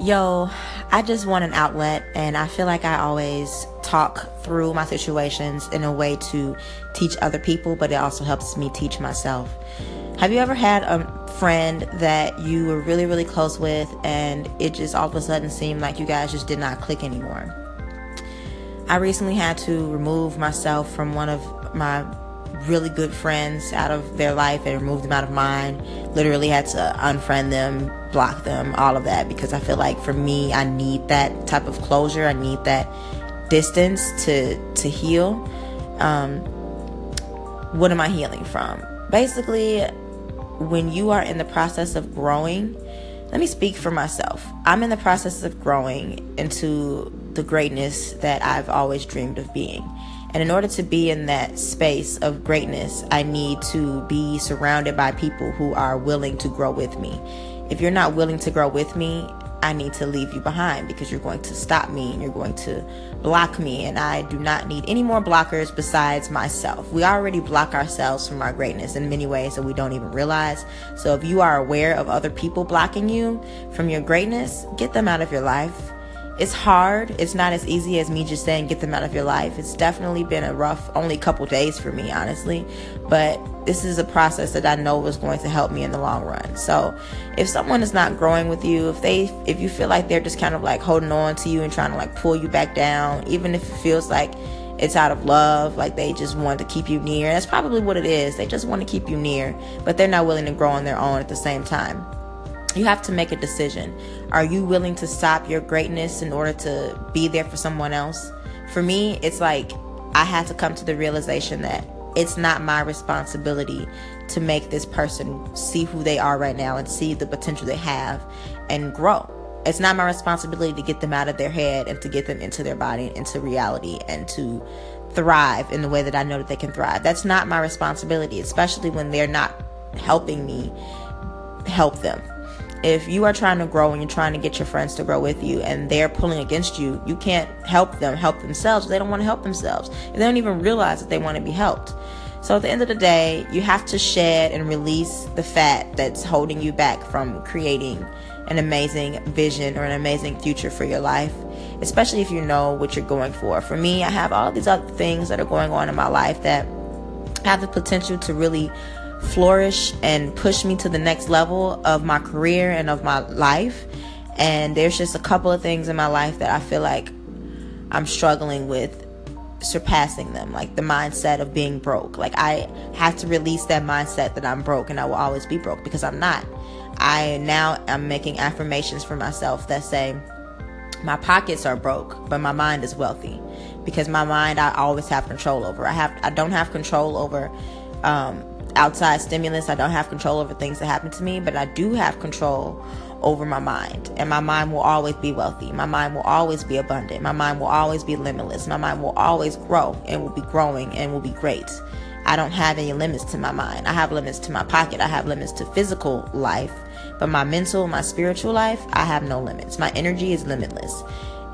yo, I just want an outlet, and I feel like I always talk through my situations in a way to teach other people, but it also helps me teach myself. Have you ever had a friend that you were really, really close with, and it just all of a sudden seemed like you guys just did not click anymore? I recently had to remove myself from one of my really good friends out of their life and removed them out of mine. Literally had to unfriend them, block them, all of that, because I feel like for me, I need that type of closure. I need that distance to heal. What am I healing from? Basically, when you are in the process of growing, let me speak for myself. I'm in the process of growing into the greatness that I've always dreamed of being. And in order to be in that space of greatness, I need to be surrounded by people who are willing to grow with me. If you're not willing to grow with me, I need to leave you behind, because you're going to stop me and you're going to block me, and I do not need any more blockers besides myself. We already block ourselves from our greatness in many ways that we don't even realize. So if you are aware of other people blocking you from your greatness, get them out of your life. It's hard. It's not as easy as me just saying get them out of your life. It's definitely been a rough only couple days for me, honestly. But this is a process that I know is going to help me in the long run. So if someone is not growing with you, if you feel like they're just kind of like holding on to you and trying to like pull you back down, even if it feels like it's out of love, like they just want to keep you near, that's probably what it is. They just want to keep you near, but they're not willing to grow on their own at the same time. You have to make a decision. Are you willing to stop your greatness in order to be there for someone else? For me, it's like I had to come to the realization that it's not my responsibility to make this person see who they are right now and see the potential they have and grow. It's not my responsibility to get them out of their head and to get them into their body, into reality, and to thrive in the way that I know that they can thrive. That's not my responsibility, especially when they're not helping me help them. If you are trying to grow and you're trying to get your friends to grow with you and they're pulling against you, you can't help them help themselves. They don't want to help themselves. And they don't even realize that they want to be helped. So at the end of the day, you have to shed and release the fat that's holding you back from creating an amazing vision or an amazing future for your life, especially if you know what you're going for. For me, I have all these other things that are going on in my life that have the potential to really flourish and push me to the next level of my career and of my life, and there's just a couple of things in my life that I feel like I'm struggling with surpassing them, like the mindset of being broke. Like I have to release that mindset that I'm broke and I will always be broke, because I'm not. I now am making affirmations for myself that say my pockets are broke, but my mind is wealthy, because my mind I always have control over. I don't have control over outside stimulus. I don't have control over things that happen to me, but I do have control over my mind, and my mind will always be wealthy. My mind will always be abundant. My mind will always be limitless. My mind will always grow and will be growing and will be great. I don't have any limits to my mind. I have limits to my pocket. I have limits to physical life, but my mental, my spiritual life, I have no limits. My energy is limitless.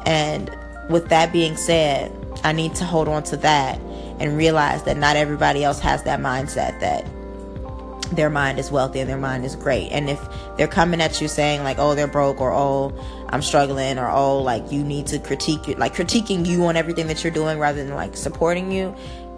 And with that being said, I need to hold on to that and realize that not everybody else has that mindset that their mind is wealthy and their mind is great. And if they're coming at you saying like, oh, they're broke, or oh, I'm struggling, or oh, like you need to critique it, like critiquing you on everything that you're doing rather than like supporting you,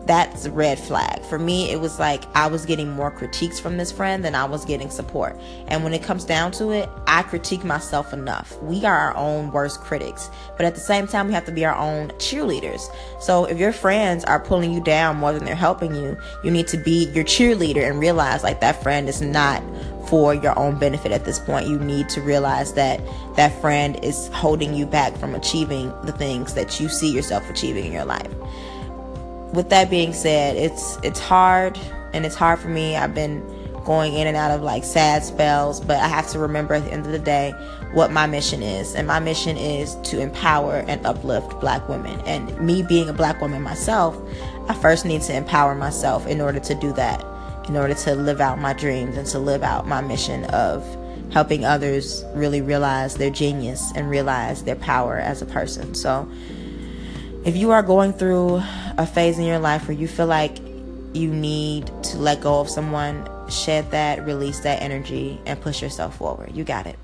that's a red flag. For me, it was like I was getting more critiques from this friend than I was getting support. And when it comes down to it, I critique myself enough. We are our own worst critics, but at the same time, we have to be our own cheerleaders. So if your friends are pulling you down more than they're helping you, you need to be your cheerleader and realize like that friend is not for your own benefit at this point. You need to realize that that friend is holding you back from achieving the things that you see yourself achieving in your life. With that being said, it's hard, and it's hard for me. I've been going in and out of like sad spells, but I have to remember at the end of the day what my mission is, and my mission is to empower and uplift Black women. And me being a Black woman myself, I first need to empower myself in order to do that, in order to live out my dreams and to live out my mission of helping others really realize their genius and realize their power as a person. So if you are going through a phase in your life where you feel like you need to let go of someone, shed that, release that energy, and push yourself forward. You got it.